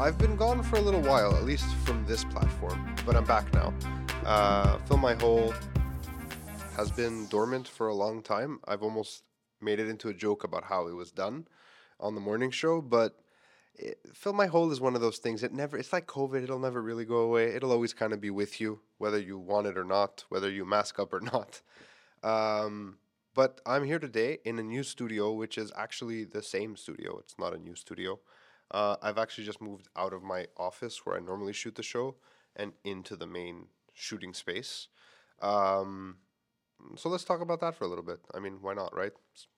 I've been gone for a little while, at least from this platform, but I'm back now. Fill My Hole has been dormant for a long time. I've almost made it into a joke about how it was done on the morning show, but Fill My Hole is one of those things. It's like COVID. It'll never really go away. It'll always kind of be with you, whether you want it or not, whether you mask up or not. But I'm here today in a new studio, which is actually the same studio. It's not a new studio. I've actually just moved out of my office where I normally shoot the show and into the main shooting space. So let's talk about that for a little bit. I mean, why not, right? It's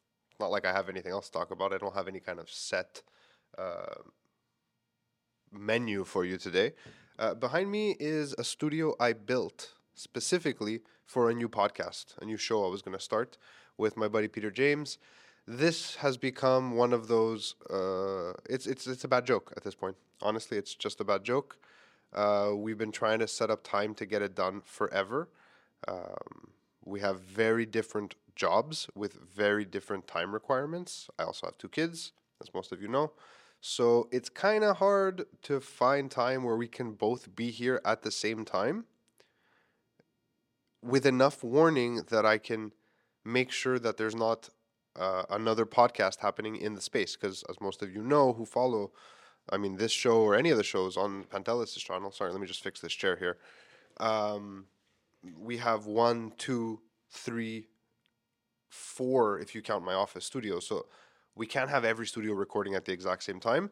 not like I have anything else to talk about. I don't have any kind of set menu for you today. Behind me is a studio I built specifically for a new podcast, a new show I was going to start with my buddy Peter James. This has become one of those, it's a bad joke at this point. Honestly, it's just a bad joke. We've been trying to set up time to get it done forever. We have very different jobs with very different time requirements. I also have two kids, as most of you know. So it's kind of hard to find time where we can both be here at the same time with enough warning that I can make sure that there's not another podcast happening in the space. Because as most of you know who follow, I mean, this show or any of the shows on Pantelis' channel. Sorry, let me just fix this chair here. We have 4, if you count my office studio. So we can't have every studio recording at the exact same time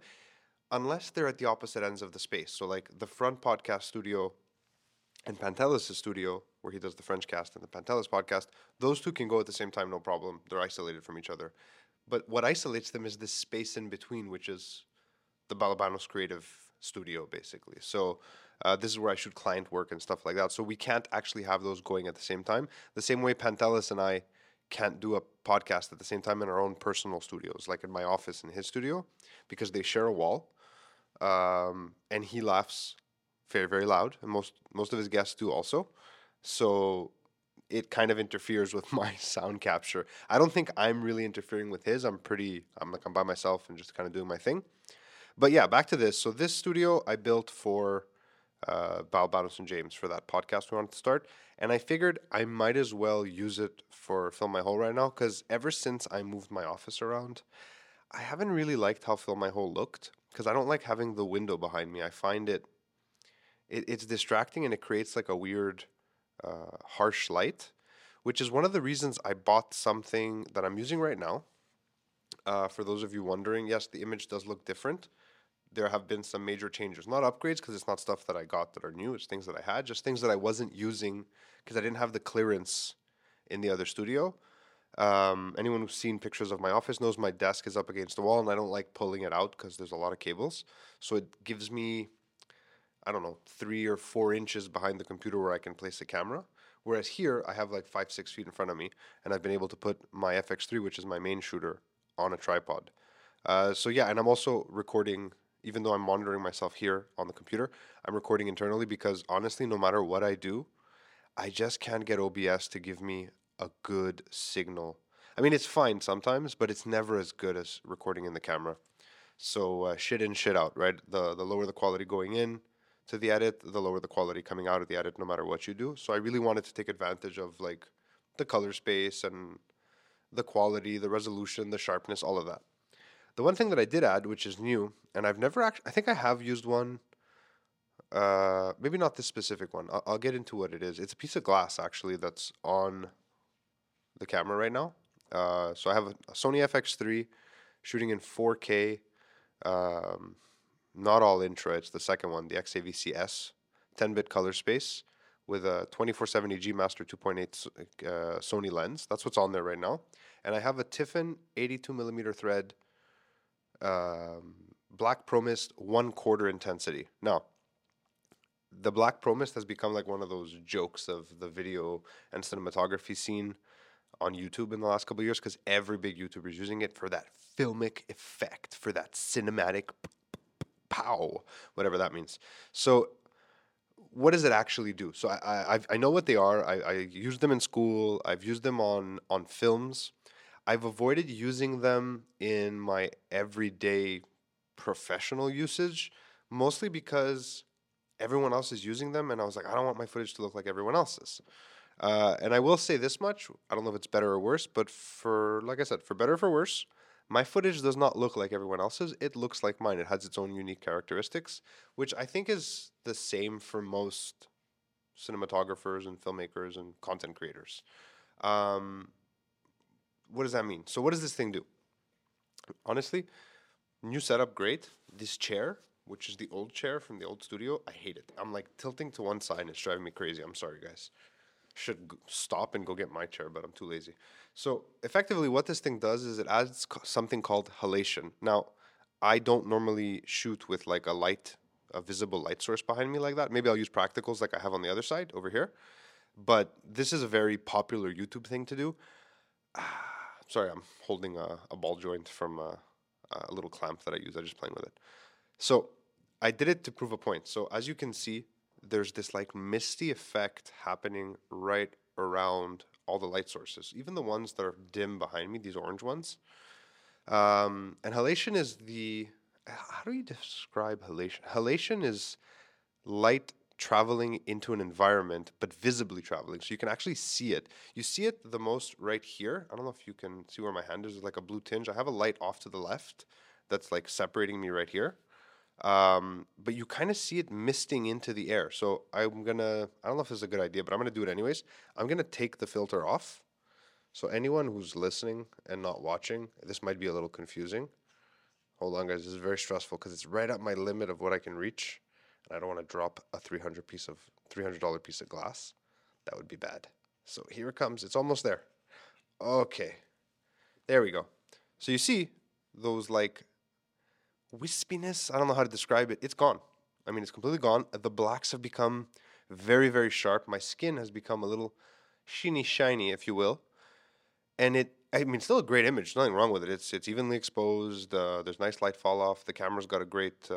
unless they're at the opposite ends of the space. So like the front podcast studio and Pantelis' studio, where he does the French cast and the Pantelis podcast, those two can go at the same time, no problem. They're isolated from each other. But what isolates them is this space in between, which is the Balabanos creative studio, basically. So this is where I shoot client work and stuff like that. So we can't actually have those going at the same time. The same way Pantelis and I can't do a podcast at the same time in our own personal studios, like in my office and his studio, because they share a wall. And he laughs very, very loud, and most of his guests do also. So it kind of interferes with my sound capture. I don't think I'm really interfering with his. I'm by myself and just kind of doing my thing. But yeah, back to this. So this studio I built for Balabanos and James for that podcast we wanted to start. And I figured I might as well use it for Fill My Hole right now, because ever since I moved my office around, I haven't really liked how Fill My Hole looked, because I don't like having the window behind me. I find it's distracting, and it creates like a weird harsh light, which is one of the reasons I bought something that I'm using right now. For those of you wondering, yes, the image does look different. There have been some major changes, not upgrades, because it's not stuff that I got that are new. It's things that I had, just things that I wasn't using because I didn't have the clearance in the other studio. Anyone who's seen pictures of my office knows my desk is up against the wall, and I don't like pulling it out because there's a lot of cables. So it gives me, I don't know, 3 or 4 inches behind the computer where I can place a camera. Whereas here, I have like 5-6 feet in front of me, and I've been able to put my FX3, which is my main shooter, on a tripod. So yeah, and I'm also recording. Even though I'm monitoring myself here on the computer, I'm recording internally because honestly, no matter what I do, I just can't get OBS to give me a good signal. I mean, it's fine sometimes, but it's never as good as recording in the camera. So shit in, shit out, right? The lower the quality going in to the edit, the lower the quality coming out of the edit, no matter what you do. So I really wanted to take advantage of like the color space and the quality, the resolution, the sharpness, all of that. The one thing that I did add, which is new, and I've never actually, I think I have used one, maybe not this specific one. I'll get into what it is. It's a piece of glass, actually, that's on the camera right now. So I have a Sony FX3 shooting in 4K, not all intra. It's the second one, the XAVCS, 10-bit color space with a 2470G Master 2.8 Sony lens. That's what's on there right now. And I have a Tiffen 82mm thread, Black Pro Mist 1/4 intensity. Now, the Black Pro Mist has become like one of those jokes of the video and cinematography scene on YouTube in the last couple of years, because every big YouTuber is using it for that filmic effect, for that cinematic pow, whatever that means. So what does it actually do? So I know what they are. I used them in school. I've used them on films. I've avoided using them in my everyday professional usage mostly because everyone else is using them, and I was like, I don't want my footage to look like everyone else's. And I will say this much, I don't know if it's better or worse, but for, like I said, for better or for worse, my footage does not look like everyone else's. It looks like mine. It has its own unique characteristics, which I think is the same for most cinematographers and filmmakers and content creators. What does that mean? So what does this thing do? Honestly, new setup, great. This chair, which is the old chair from the old studio, I hate it. I'm like tilting to one side and it's driving me crazy. I'm sorry, guys. Should stop and go get my chair, but I'm too lazy. So effectively what this thing does is it adds something called halation. Now, I don't normally shoot with like a light, a visible light source behind me like that. Maybe I'll use practicals like I have on the other side over here. But this is a very popular YouTube thing to do. Sorry, I'm holding a ball joint from a little clamp that I use. I'm just playing with it. So I did it to prove a point. So as you can see, there's this like misty effect happening right around all the light sources, even the ones that are dim behind me, these orange ones. And halation is the, how do you describe halation? Halation is light traveling into an environment, but visibly traveling. So you can actually see it. You see it the most right here. I don't know if you can see where my hand is. There's like a blue tinge. I have a light off to the left that's like separating me right here. But you kind of see it misting into the air. So I don't know if this is a good idea, but I'm going to do it anyways. I'm going to take the filter off. So anyone who's listening and not watching, this might be a little confusing. Hold on, guys. This is very stressful because it's right up my limit of what I can reach. And I don't want to drop a $300 piece of glass. That would be bad. So here it comes. It's almost there. Okay. There we go. So you see those like wispiness, I don't know how to describe it. It's gone. I mean, it's completely gone. The blacks have become very, very sharp. My skin has become a little sheeny, shiny, if you will. And it's still a great image. Nothing wrong with it. It's evenly exposed. There's nice light fall off. The camera's got a great,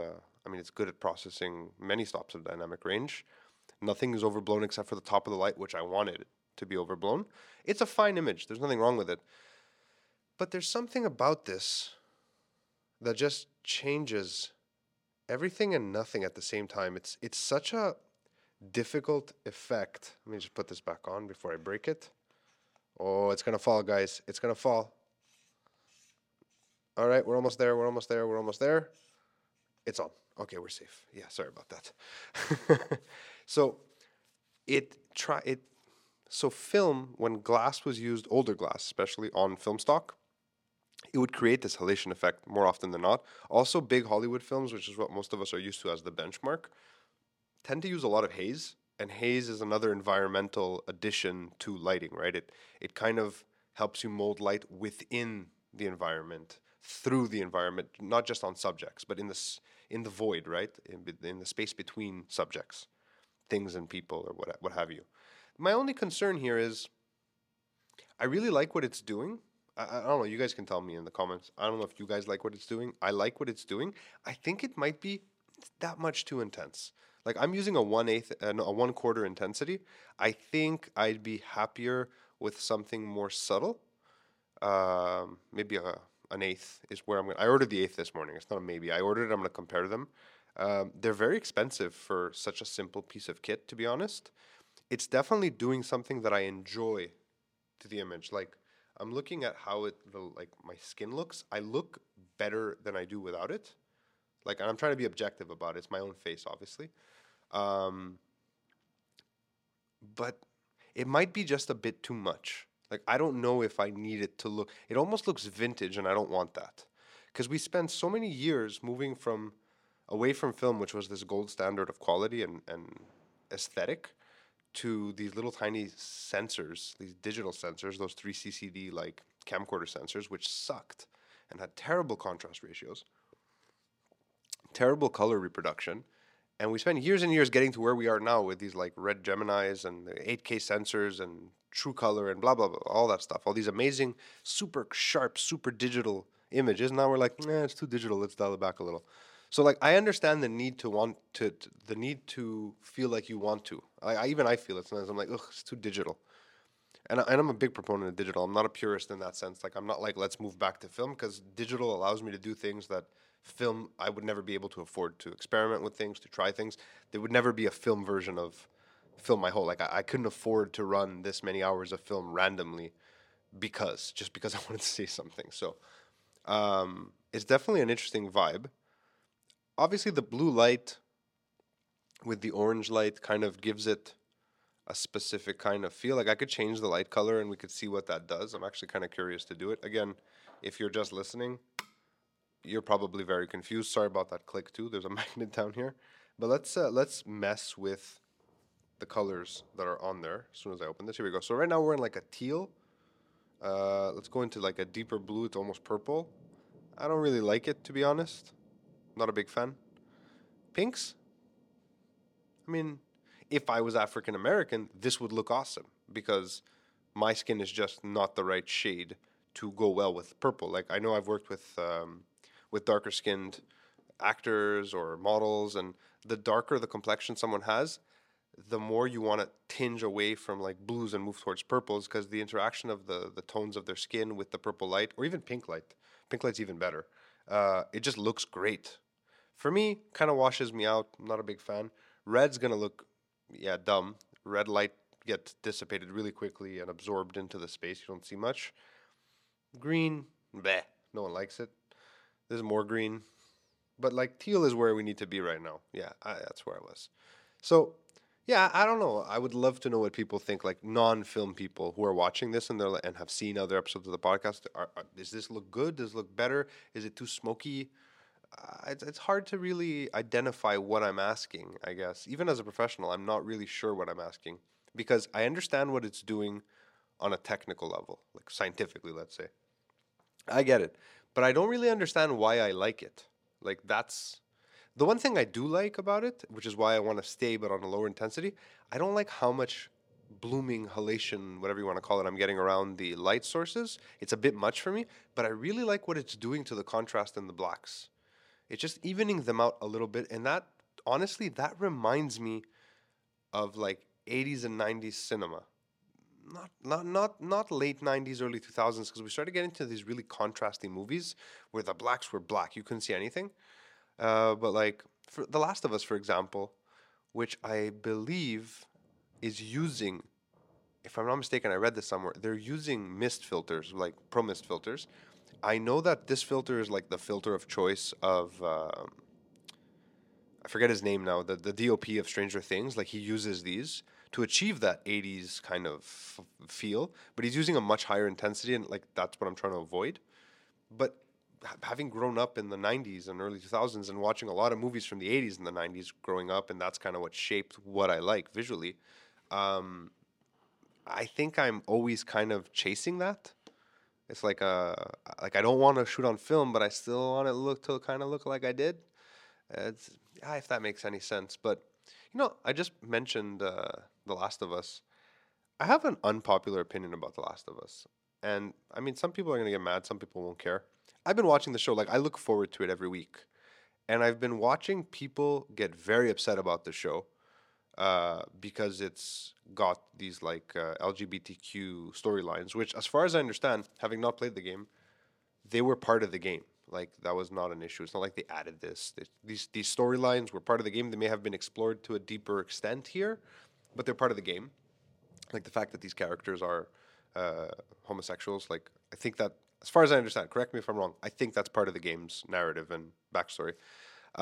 it's good at processing many stops of dynamic range. Nothing is overblown except for the top of the light, which I wanted it to be overblown. It's a fine image. There's nothing wrong with it. But there's something about this that just changes everything and nothing at the same time. It's such a difficult effect. Let me just put this back on before I break it. Oh, it's going to fall, guys. It's going to fall. All right, we're almost there. We're almost there. We're almost there. It's on. Okay, we're safe. Yeah, sorry about that. So film, when glass was used, older glass, especially on film stock, it would create this halation effect more often than not. Also, big Hollywood films, which is what most of us are used to as the benchmark, tend to use a lot of haze, and haze is another environmental addition to lighting, right? It kind of helps you mold light within the environment, through the environment, not just on subjects, but in the void, right? In the space between subjects, things and people, or what have you. My only concern here is I really like what it's doing. I don't know. You guys can tell me in the comments. I don't know if you guys like what it's doing. I like what it's doing. I think it might be that much too intense. Like I'm using a 1/4 intensity. I think I'd be happier with something more subtle. Maybe an 1/8 is where I'm going. I ordered the 1/8 this morning. It's not a maybe. I ordered it. I'm going to compare them. They're very expensive for such a simple piece of kit, to be honest. It's definitely doing something that I enjoy to the image. Like, I'm looking at how my skin looks. I look better than I do without it. Like, and I'm trying to be objective about it. It's my own face, obviously. But it might be just a bit too much. Like, I don't know if I need it to look. It almost looks vintage, and I don't want that. Because we spent so many years moving away from film, which was this gold standard of quality and aesthetic, to these little tiny sensors, these digital sensors, those 3 CCD like camcorder sensors, which sucked and had terrible contrast ratios, terrible color reproduction. And we spent years and years getting to where we are now with these like Red Geminis and 8K sensors and true color and blah, blah, blah, all that stuff. All these amazing, super sharp, super digital images. Now we're like, nah, it's too digital. Let's dial it back a little. So like I understand the need to feel like you want to. I feel it sometimes. I'm like, ugh, it's too digital. And I'm a big proponent of digital. I'm not a purist in that sense. Like, I'm not like, let's move back to film, because digital allows me to do things that film, I would never be able to afford, to experiment with things, to try things. There would never be a film version of film my whole. Like, I couldn't afford to run this many hours of film randomly because I wanted to see something. So it's definitely an interesting vibe. Obviously, the blue light with the orange light kind of gives it a specific kind of feel. Like, I could change the light color and we could see what that does. I'm actually kind of curious to do it. Again, if you're just listening, you're probably very confused. Sorry about that click too. There's a magnet down here. But let's mess with the colors that are on there as soon as I open this. Here we go. So right now we're in like a teal. Let's go into like a deeper blue to almost purple. I don't really like it, to be honest. Not a big fan. Pinks? I mean, if I was African American, this would look awesome, because my skin is just not the right shade to go well with purple. Like, I know I've worked with darker skinned actors or models, and the darker the complexion someone has, the more you want to tinge away from like blues and move towards purples, because the interaction of the tones of their skin with the purple light, or even pink light. Pink light's even better. It just looks great. For me, kind of washes me out. I'm not a big fan. Red's going to look, dumb. Red light gets dissipated really quickly and absorbed into the space. You don't see much. Green, bleh. No one likes it. There's more green. But like teal is where we need to be right now. Yeah, that's where I was. So, I don't know. I would love to know what people think, like non-film people who are watching this and have seen other episodes of the podcast. Does this look good? Does it look better? Is it too smoky? It's hard to really identify what I'm asking, I guess. Even as a professional, I'm not really sure what I'm asking, because I understand what it's doing on a technical level, like scientifically, let's say. I get it, but I don't really understand why I like it. Like, that's the one thing I do like about it, which is why I want to stay, but on a lower intensity. I don't like how much blooming, halation, whatever you want to call it, I'm getting around the light sources. It's a bit much for me, but I really like what it's doing to the contrast and the blacks. It's just evening them out a little bit. And that, honestly, that reminds me of like 80s and 90s cinema. Not late 90s, early 2000s, because we started getting into these really contrasty movies where the blacks were black. You couldn't see anything. But like for The Last of Us, for example, which I believe is using, if I'm not mistaken, I read this somewhere, they're using mist filters, like Pro Mist filters. I know that this filter is like the filter of choice of, I forget his name now, the DOP of Stranger Things. Like, he uses these to achieve that 80s kind of feel, but he's using a much higher intensity, and like that's what I'm trying to avoid. But having grown up in the 90s and early 2000s and watching a lot of movies from the 80s and the 90s growing up, and that's kind of what shaped what I like visually, I think I'm always kind of chasing that. It's like I don't want to shoot on film, but I still want it to look like I did. If that makes any sense. But, I just mentioned The Last of Us. I have an unpopular opinion about The Last of Us. And, I mean, some people are going to get mad. Some people won't care. I've been watching the show. Like, I look forward to it every week. And I've been watching people get very upset about the show because it's got these like LGBTQ storylines, which, as far as I understand, having not played the game, they were part of the game. Like, that was not an issue. It's not like they added this. These storylines were part of the game. They may have been explored to a deeper extent here, but they're part of the game. Like, the fact that these characters are homosexuals, like, I think that, as far as I understand, correct me if I'm wrong, I think that's part of the game's narrative and backstory.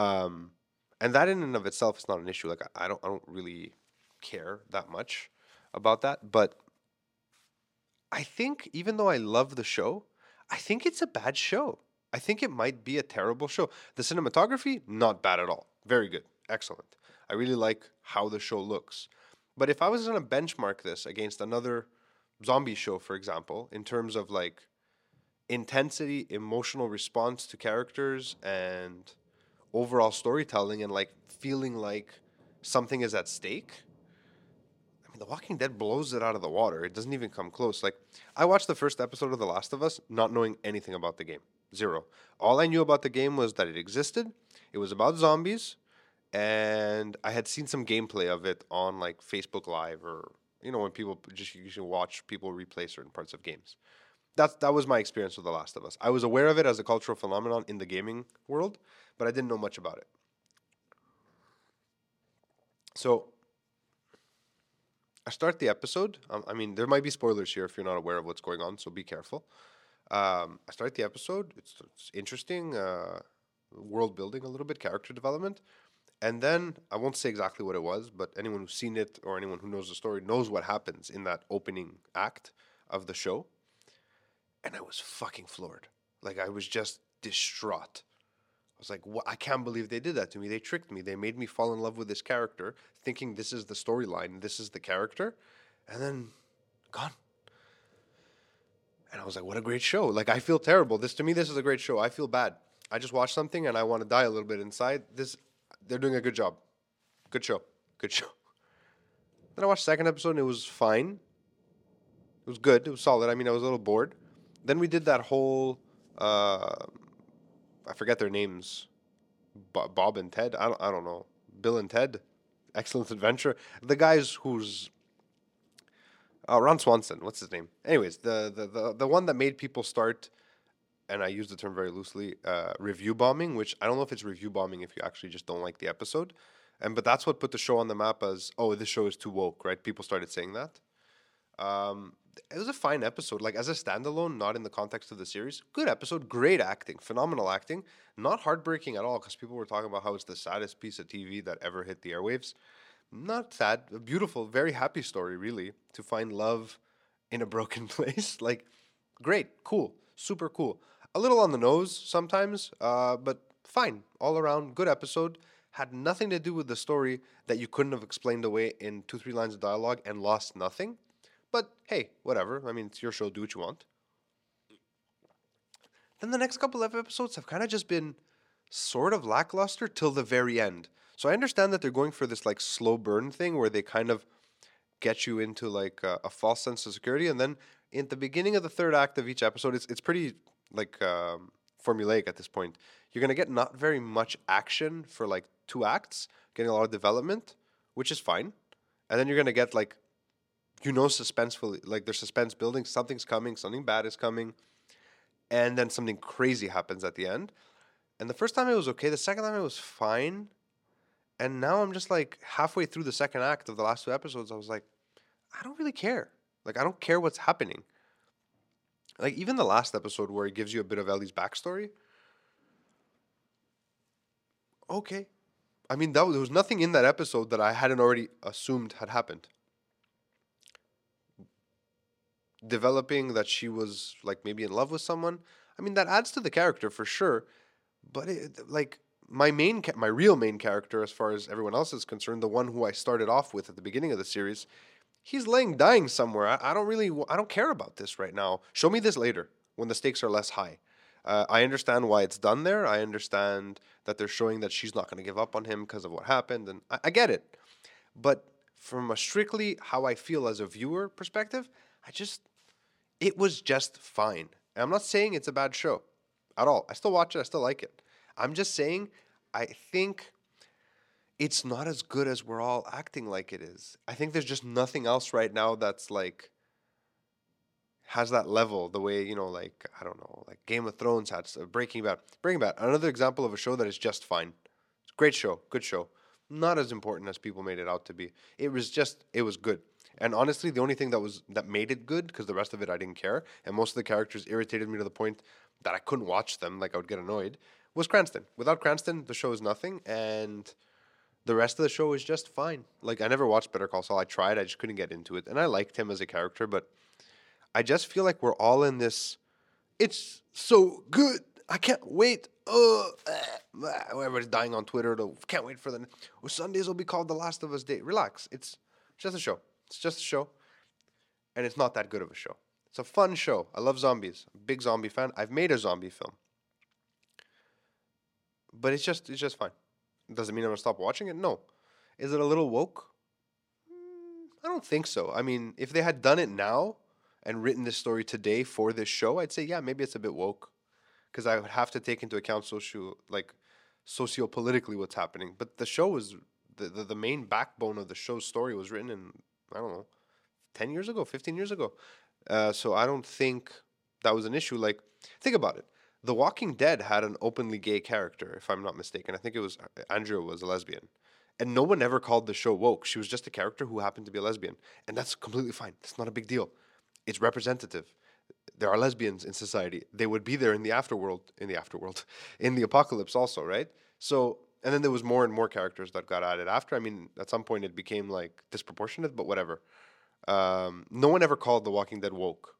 And that in and of itself is not an issue. Like, I don't really care that much about that. But I think, even though I love the show, I think it's a bad show. I think it might be a terrible show. The cinematography, not bad at all. Very good. Excellent. I really like how the show looks. But if I was going to benchmark this against another zombie show, for example, in terms of like intensity, emotional response to characters, and overall storytelling, and like feeling like something is at stake, I mean, The Walking Dead blows it out of the water. It doesn't even come close. Like, I watched the first episode of The Last of Us not knowing anything about the game. Zero. All I knew about the game was that it existed. It was about zombies, and I had seen some gameplay of it on like Facebook Live or you know, when people just you can watch people replay certain parts of games. That was my experience with The Last of Us. I was aware of it as a cultural phenomenon in the gaming world, but I didn't know much about it. So I start the episode. I mean, there might be spoilers here if you're not aware of what's going on, so be careful. I start the episode. It's interesting, world building a little bit, character development. And then, I won't say exactly what it was, but anyone who's seen it or anyone who knows the story knows what happens in that opening act of the show. And I was fucking floored. Like, I was just distraught. I was like, I can't believe they did that to me. They tricked me. They made me fall in love with this character, thinking this is the storyline, this is the character. And then, gone. And I was like, what a great show. Like, I feel terrible. To me, this is a great show. I feel bad. I just watched something and I want to die a little bit inside. They're doing a good job. Good show. Good show. Then I watched the second episode and it was fine. It was good. It was solid. I mean, I was a little bored. Then we did that whole, I forget their names, Bob and Ted. I don't know. Bill and Ted. Excellent Adventure. The guys who's, Ron Swanson. What's his name? Anyways, the one that made people start, and I use the term very loosely, review bombing, which I don't know if it's review bombing if you actually just don't like the episode. But that's what put the show on the map as, oh, this show is too woke, right? People started saying that. It was a fine episode. Like, as a standalone, not in the context of the series, good episode, great acting, phenomenal acting. Not heartbreaking at all because people were talking about how it's the saddest piece of TV that ever hit the airwaves. Not sad. A beautiful, very happy story, really, to find love in a broken place. Like, great, cool, super cool. A little on the nose sometimes, but fine. All around, good episode. Had nothing to do with the story that you couldn't have explained away in 2-3 lines of dialogue and lost nothing. But, hey, whatever. I mean, it's your show. Do what you want. Then the next couple of episodes have kind of just been sort of lackluster till the very end. So I understand that they're going for this, like, slow burn thing where they kind of get you into, like, a false sense of security. And then in the beginning of the third act of each episode, it's pretty, like, formulaic at this point. You're going to get not very much action for, like, 2 acts, getting a lot of development, which is fine. And then you're going to get, like, you know, suspensefully, like there's suspense building, something's coming, something bad is coming, and then something crazy happens at the end. And the first time it was okay, the second time it was fine, and now I'm just like halfway through the second act of the last 2 episodes, I was like, I don't really care. Like, I don't care what's happening. Like, even the last episode where it gives you a bit of Ellie's backstory, okay. I mean, there was nothing in that episode that I hadn't already assumed had happened. Developing that she was, like, maybe in love with someone. I mean, that adds to the character for sure. But, like, my real main character, as far as everyone else is concerned, the one who I started off with at the beginning of the series, he's dying somewhere. I don't care about this right now. Show me this later when the stakes are less high. I understand why it's done there. I understand that they're showing that she's not going to give up on him because of what happened. And I get it. But from a strictly how I feel as a viewer perspective, it was just fine. And I'm not saying it's a bad show at all. I still watch it. I still like it. I'm just saying I think it's not as good as we're all acting like it is. I think there's just nothing else right now that's like has that level the way, you know, like, I don't know, like Game of Thrones had Breaking Bad. Breaking Bad, another example of a show that is just fine. It's a great show. Good show. Not as important as people made it out to be. It was good. And honestly, the only thing that made it good, because the rest of it I didn't care, and most of the characters irritated me to the point that I couldn't watch them, like I would get annoyed, was Cranston. Without Cranston, the show is nothing, and the rest of the show is just fine. Like, I never watched Better Call Saul. I tried, I just couldn't get into it. And I liked him as a character, but I just feel like we're all in this, it's so good, I can't wait. Everybody's dying on Twitter, can't wait for Sundays will be called The Last of Us Day. Relax, it's just a show. It's just a show, and it's not that good of a show. It's a fun show. I love zombies. I'm a big zombie fan. I've made a zombie film. But it's just fine. Does it mean I'm going to stop watching it? No. Is it a little woke? I don't think so. I mean, if they had done it now and written this story today for this show, I'd say, yeah, maybe it's a bit woke because I would have to take into account sociopolitically what's happening. But the show was the main backbone of the show's story was written in, I don't know, 10 years ago, 15 years ago. So I don't think that was an issue. Like, think about it. The Walking Dead had an openly gay character, if I'm not mistaken. I think it was Andrea was a lesbian. And no one ever called the show woke. She was just a character who happened to be a lesbian. And that's completely fine. That's not a big deal. It's representative. There are lesbians in society. They would be there in the afterworld, in the apocalypse also, right? So, and then there was more and more characters that got added after. I mean, at some point it became like disproportionate, but whatever. No one ever called The Walking Dead woke.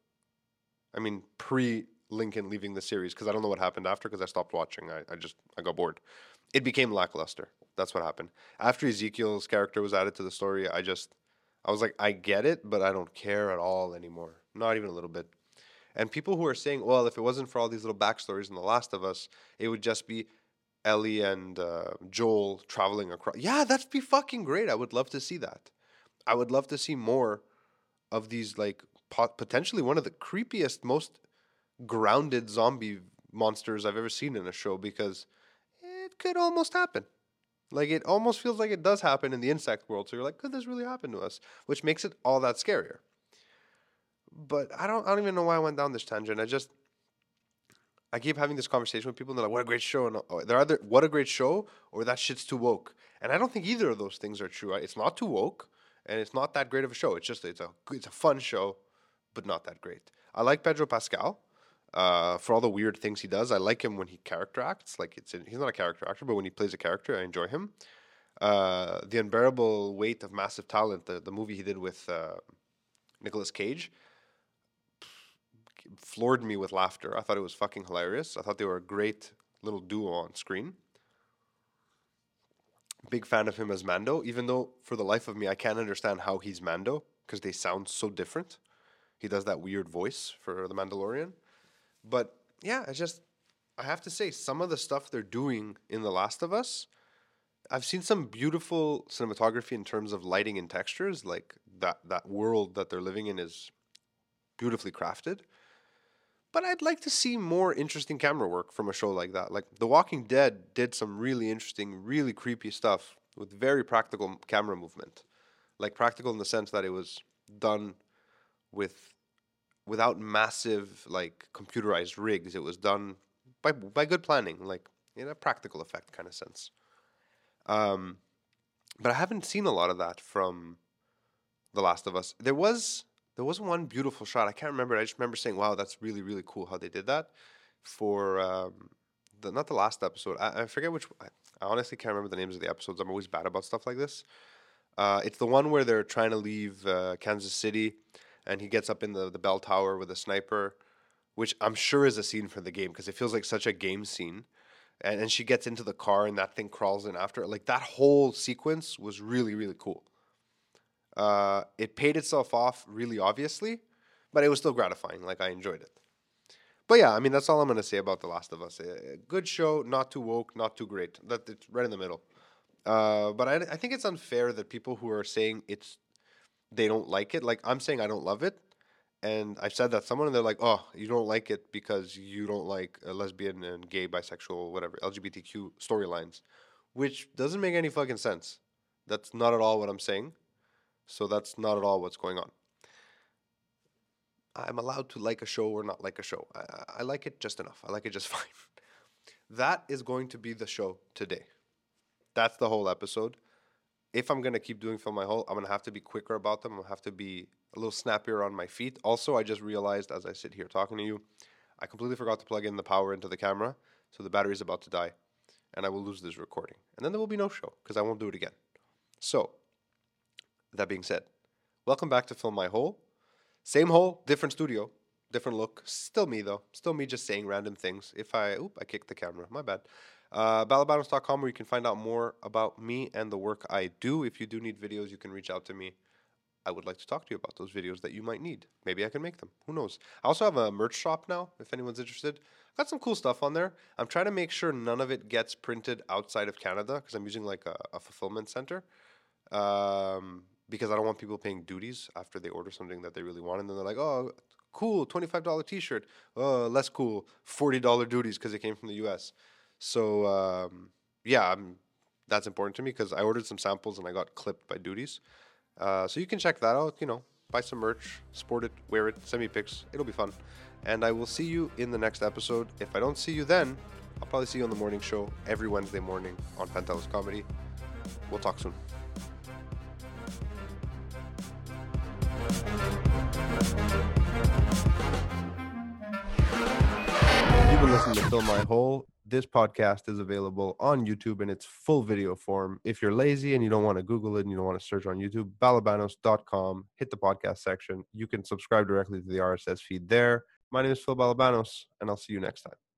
I mean, pre-Lincoln leaving the series, because I don't know what happened after, because I stopped watching. I got bored. It became lackluster. That's what happened. After Ezekiel's character was added to the story, I was like, I get it, but I don't care at all anymore. Not even a little bit. And people who are saying, well, if it wasn't for all these little backstories in The Last of Us, it would just be Ellie and Joel traveling across. Yeah, that'd be fucking great. I would love to see that. I would love to see more of these, like, potentially one of the creepiest, most grounded zombie monsters I've ever seen in a show, because it could almost happen. Like, it almost feels like it does happen in the insect world. So you're like, could this really happen to us? Which makes it all that scarier. But I don't even know why I went down this tangent. I keep having this conversation with people, and they're like, what a great show. And they're either, what a great show, or that shit's too woke. And I don't think either of those things are true. It's not too woke, and it's not that great of a show. It's just, it's a fun show, but not that great. I like Pedro Pascal for all the weird things he does. I like him when he character acts. Like, he's not a character actor, but when he plays a character, I enjoy him. The Unbearable Weight of Massive Talent, the movie he did with Nicolas Cage, floored me with laughter. I thought it was fucking hilarious. I thought they were a great little duo on screen. Big fan of him as Mando, even though for the life of me, I can't understand how he's Mando, because they sound so different. He does that weird voice for the Mandalorian. But yeah, I have to say, some of the stuff they're doing in The Last of Us, I've seen some beautiful cinematography in terms of lighting and textures. Like, that world that they're living in is beautifully crafted. But I'd like to see more interesting camera work from a show like that. Like, The Walking Dead did some really interesting, really creepy stuff with very practical camera movement. Like, practical in the sense that it was done without massive, like, computerized rigs. It was done by good planning, like, in a practical effect kind of sense. But I haven't seen a lot of that from The Last of Us. There was one beautiful shot. I can't remember. I just remember saying, wow, that's really, really cool how they did that for, not the last episode. I forget which. I honestly can't remember the names of the episodes. I'm always bad about stuff like this. It's the one where they're trying to leave Kansas City, and he gets up in the bell tower with a sniper, which I'm sure is a scene for the game, because it feels like such a game scene. And she gets into the car, and that thing crawls in after. Like, that whole sequence was really, really cool. It paid itself off really obviously, but it was still gratifying. Like, I enjoyed it. But yeah, I mean, that's all I'm going to say about The Last of Us. A good show, not too woke, not too great. That it's right in the middle. But I think it's unfair that people who are saying they don't like it. Like, I'm saying I don't love it. And I've said that to someone, and they're like, oh, you don't like it because you don't like lesbian and gay, bisexual, whatever, LGBTQ storylines, which doesn't make any fucking sense. That's not at all what I'm saying. So that's not at all what's going on. I'm allowed to like a show or not like a show. I like it just enough. I like it just fine. That is going to be the show today. That's the whole episode. If I'm going to keep doing Film My Hole, I'm going to have to be quicker about them. I'm going to have to be a little snappier on my feet. Also, I just realized as I sit here talking to you, I completely forgot to plug in the power into the camera. So the battery is about to die. And I will lose this recording. And then there will be no show, because I won't do it again. So, that being said, welcome back to Film My Hole. Same hole, different studio, different look. Still me, though. Still me just saying random things. I kicked the camera. My bad. BattleBattles.com, where you can find out more about me and the work I do. If you do need videos, you can reach out to me. I would like to talk to you about those videos that you might need. Maybe I can make them. Who knows? I also have a merch shop now, if anyone's interested. I've got some cool stuff on there. I'm trying to make sure none of it gets printed outside of Canada, because I'm using, like, a fulfillment center. Because I don't want people paying duties after they order something that they really want. And then they're like, oh, cool, $25 t-shirt. Oh, less cool, $40 duties because it came from the U.S. So, that's important to me, because I ordered some samples and I got clipped by duties. So you can check that out. buy some merch, sport it, wear it, send me pics. It'll be fun. And I will see you in the next episode. If I don't see you then, I'll probably see you on the morning show every Wednesday morning on Pantelis Comedy. We'll talk soon. Listen to Fill My Hole. This podcast is available on YouTube in its full video form. If you're lazy and you don't want to Google it and you don't want to search on YouTube, Balabanos.com, hit the podcast section. You can subscribe directly to the RSS feed there. My name is Phil Balabanos, and I'll see you next time.